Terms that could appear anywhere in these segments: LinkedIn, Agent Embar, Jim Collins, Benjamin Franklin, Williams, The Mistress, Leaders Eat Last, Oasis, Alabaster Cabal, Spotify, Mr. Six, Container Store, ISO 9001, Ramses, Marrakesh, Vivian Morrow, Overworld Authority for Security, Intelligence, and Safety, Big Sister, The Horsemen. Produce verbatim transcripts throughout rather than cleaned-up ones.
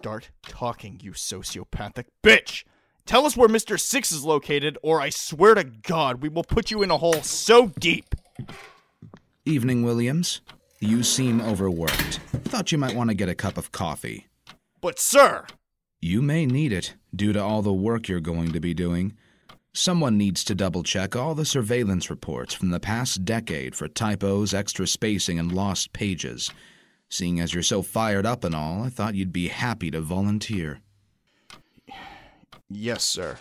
Start talking, you sociopathic bitch! Tell us where Mister Six is located, or I swear to God, we will put you in a hole so deep! Evening, Williams. You seem overworked. Thought you might want to get a cup of coffee. But sir! You may need it, due to all the work you're going to be doing. Someone needs to double-check all the surveillance reports from the past decade for typos, extra spacing, and lost pages. Seeing as you're so fired up and all, I thought you'd be happy to volunteer. Yes, sir.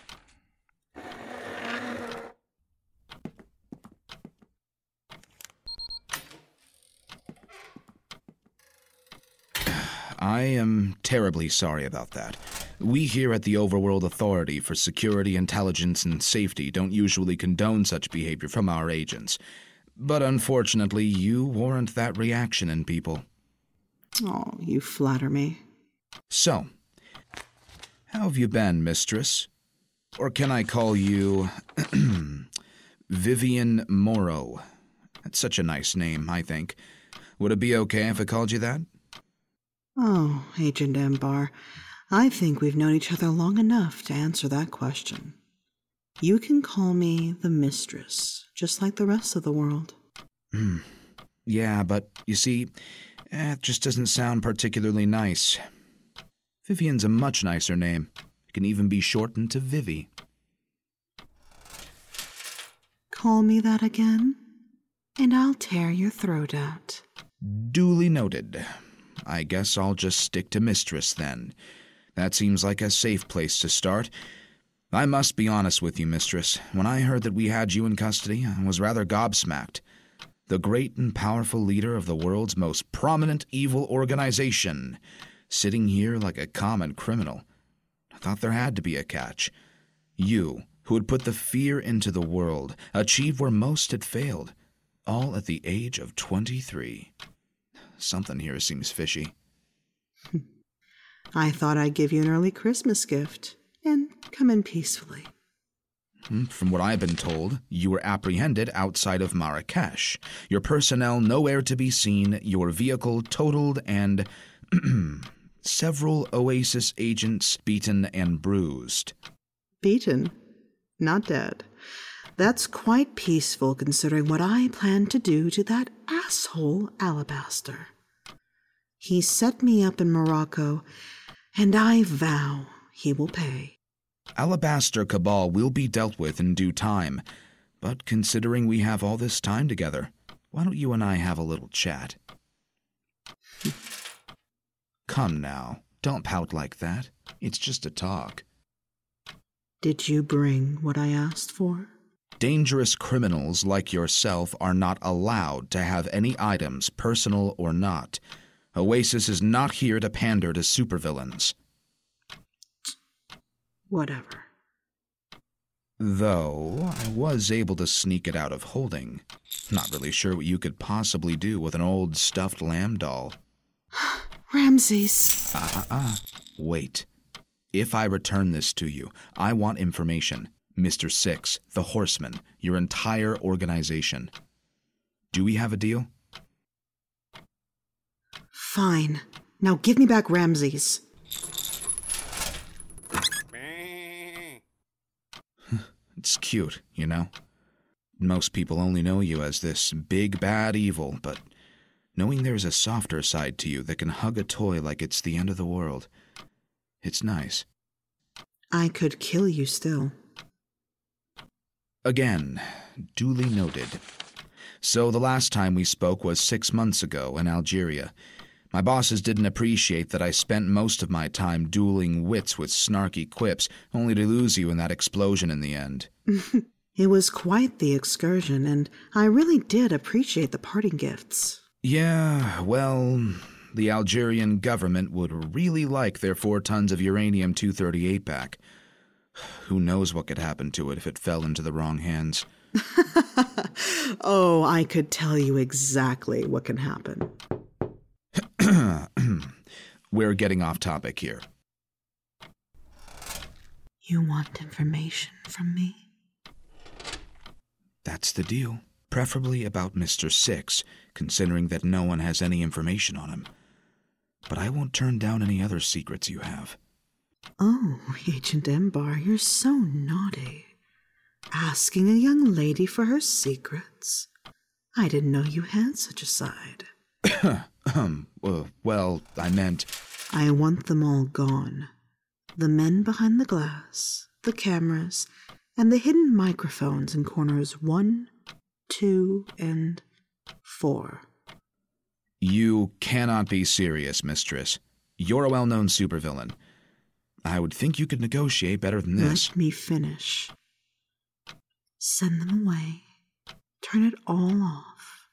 I am terribly sorry about that. We here at the Overworld Authority for Security, Intelligence, and Safety don't usually condone such behavior from our agents. But unfortunately, you warrant that reaction in people. Oh, you flatter me. So, how have you been, mistress? Or can I call you Vivian Morrow? That's such a nice name, I think. Would it be okay if I called you that? Oh, Agent Embar, I think we've known each other long enough to answer that question. You can call me the Mistress, just like the rest of the world. Mm. Yeah, but you see, that just doesn't sound particularly nice. Vivian's a much nicer name. It can even be shortened to Vivi. Call me that again, and I'll tear your throat out. Duly noted. I guess I'll just stick to Mistress, then. That seems like a safe place to start. I must be honest with you, Mistress. When I heard that we had you in custody, I was rather gobsmacked. The great and powerful leader of the world's most prominent evil organization, sitting here like a common criminal. I thought there had to be a catch. You, who had put the fear into the world, achieved where most had failed, all at the age of twenty-three. Something here seems fishy. I thought I'd give you an early Christmas gift and come in peacefully. From what I've been told, you were apprehended outside of Marrakesh. Your personnel nowhere to be seen, your vehicle totaled, and several Oasis agents beaten and bruised. Beaten? Not dead. That's quite peaceful considering what I planned to do to that asshole Alabaster. He set me up in Morocco, and I vow he will pay. Alabaster Cabal will be dealt with in due time, but considering we have all this time together, why don't you and I have a little chat? Come now, don't pout like that. It's just a talk. Did you bring what I asked for? Dangerous criminals like yourself are not allowed to have any items, personal or not. Oasis is not here to pander to supervillains. Whatever. Though I was able to sneak it out of holding. Not really sure what you could possibly do with an old stuffed lamb doll. Ramses. Ah, ah, ah. Wait. If I return this to you, I want information. Mister Six, the Horsemen, your entire organization. Do we have a deal? Fine. Now give me back Ramses. It's cute, you know? Most people only know you as this big bad evil, but knowing there's a softer side to you that can hug a toy like it's the end of the world, it's nice. I could kill you still. Again, duly noted. So the last time we spoke was six months ago in Algeria. My bosses didn't appreciate that I spent most of my time dueling wits with snarky quips, only to lose you in that explosion in the end. It was quite the excursion, and I really did appreciate the parting gifts. Yeah, well, the Algerian government would really like their four tons of uranium two thirty-eight back. Who knows what could happen to it if it fell into the wrong hands? Oh, I could tell you exactly what can happen. We're getting off topic here. You want information from me? That's the deal. Preferably about Mister Six, considering that no one has any information on him. but I won't turn down any other secrets you have. Oh, Agent Embar, you're so naughty. Asking a young lady for her secrets? I didn't know you had such a side. um, well, I meant... I want them all gone. The men behind the glass, the cameras, and the hidden microphones in corners one, two, and four. You cannot be serious, Mistress. You're a well-known supervillain. I would think you could negotiate better than this. Let me finish. Send them away. Turn it all off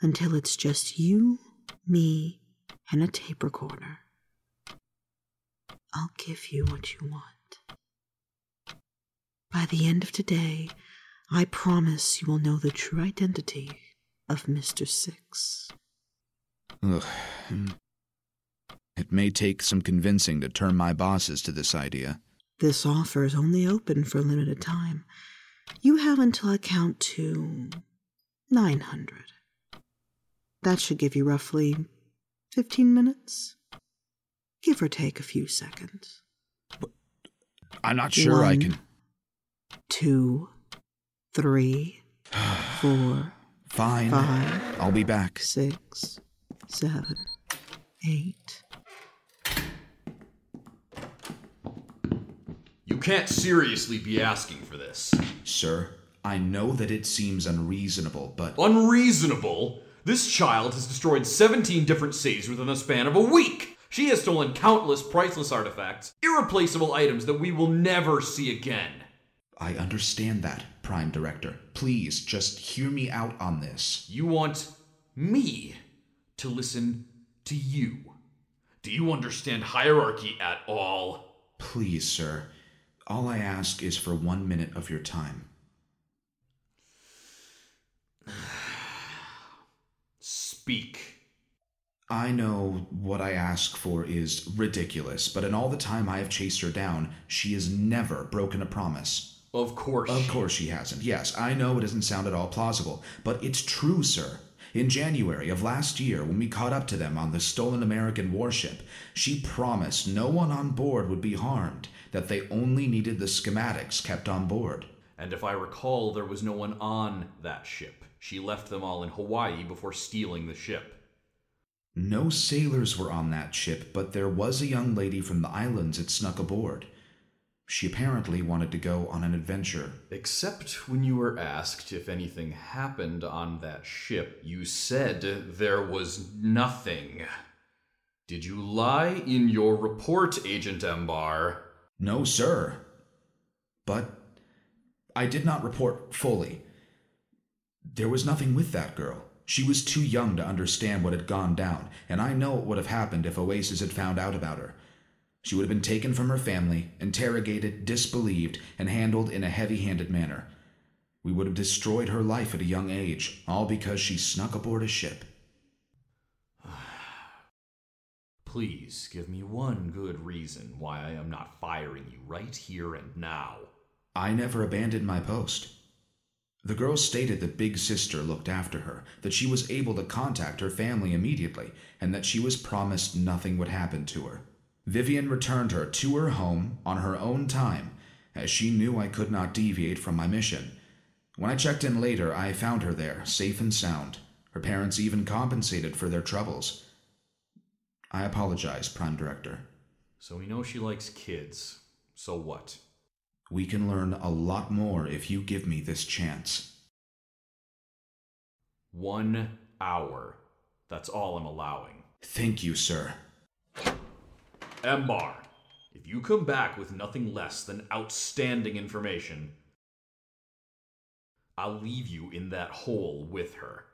until it's just you, me, and a tape recorder. I'll give you what you want. By the end of today, I promise you will know the true identity of Mister Six. Ugh. It may take some convincing to turn my bosses to this idea. This offer is only open for a limited time. You have until I count to nine hundred. That should give you roughly fifteen minutes. Give or take a few seconds. But I'm not sure One, I can... two, three, four, Fine. five... I'll be back. Six, seven, eight... You can't seriously be asking for this. Sir, I know that it seems unreasonable, but... Unreasonable? This child has destroyed seventeen different cities within the span of a week! She has stolen countless priceless artifacts, irreplaceable items that we will never see again. I understand that, Prime Director. Please, just hear me out on this. You want me to listen to you. Do you understand hierarchy at all? Please, sir. All I ask is for one minute of your time. Speak. I know what I ask for is ridiculous, but in all the time I have chased her down, she has never broken a promise. Of course. Of course she hasn't. Yes, I know it doesn't sound at all plausible, but it's true, sir. In January of last year, when we caught up to them on the stolen American warship, she promised no one on board would be harmed, that they only needed the schematics kept on board. And if I recall, there was no one on that ship. She left them all in Hawaii before stealing the ship. No sailors were on that ship, but there was a young lady from the islands that snuck aboard. She apparently wanted to go on an adventure. Except when you were asked if anything happened on that ship, you said there was nothing. Did you lie in your report, Agent Embar? No, sir. But I did not report fully. There was nothing with that girl. She was too young to understand what had gone down, and I know it would have happened if Oasis had found out about her. She would have been taken from her family, interrogated, disbelieved, and handled in a heavy-handed manner. We would have destroyed her life at a young age, all because she snuck aboard a ship. Please give me one good reason why I am not firing you right here and now. I never abandoned my post. The girl stated that Big Sister looked after her, that she was able to contact her family immediately, and that she was promised nothing would happen to her. Vivian returned her to her home on her own time, as she knew I could not deviate from my mission. When I checked in later, I found her there, safe and sound. Her parents even compensated for their troubles. I apologize, Prime Director. So we know she likes kids. So what? We can learn a lot more if you give me this chance. One hour. That's all I'm allowing. Thank you, sir. Embar, if you come back with nothing less than outstanding information, I'll leave you in that hole with her.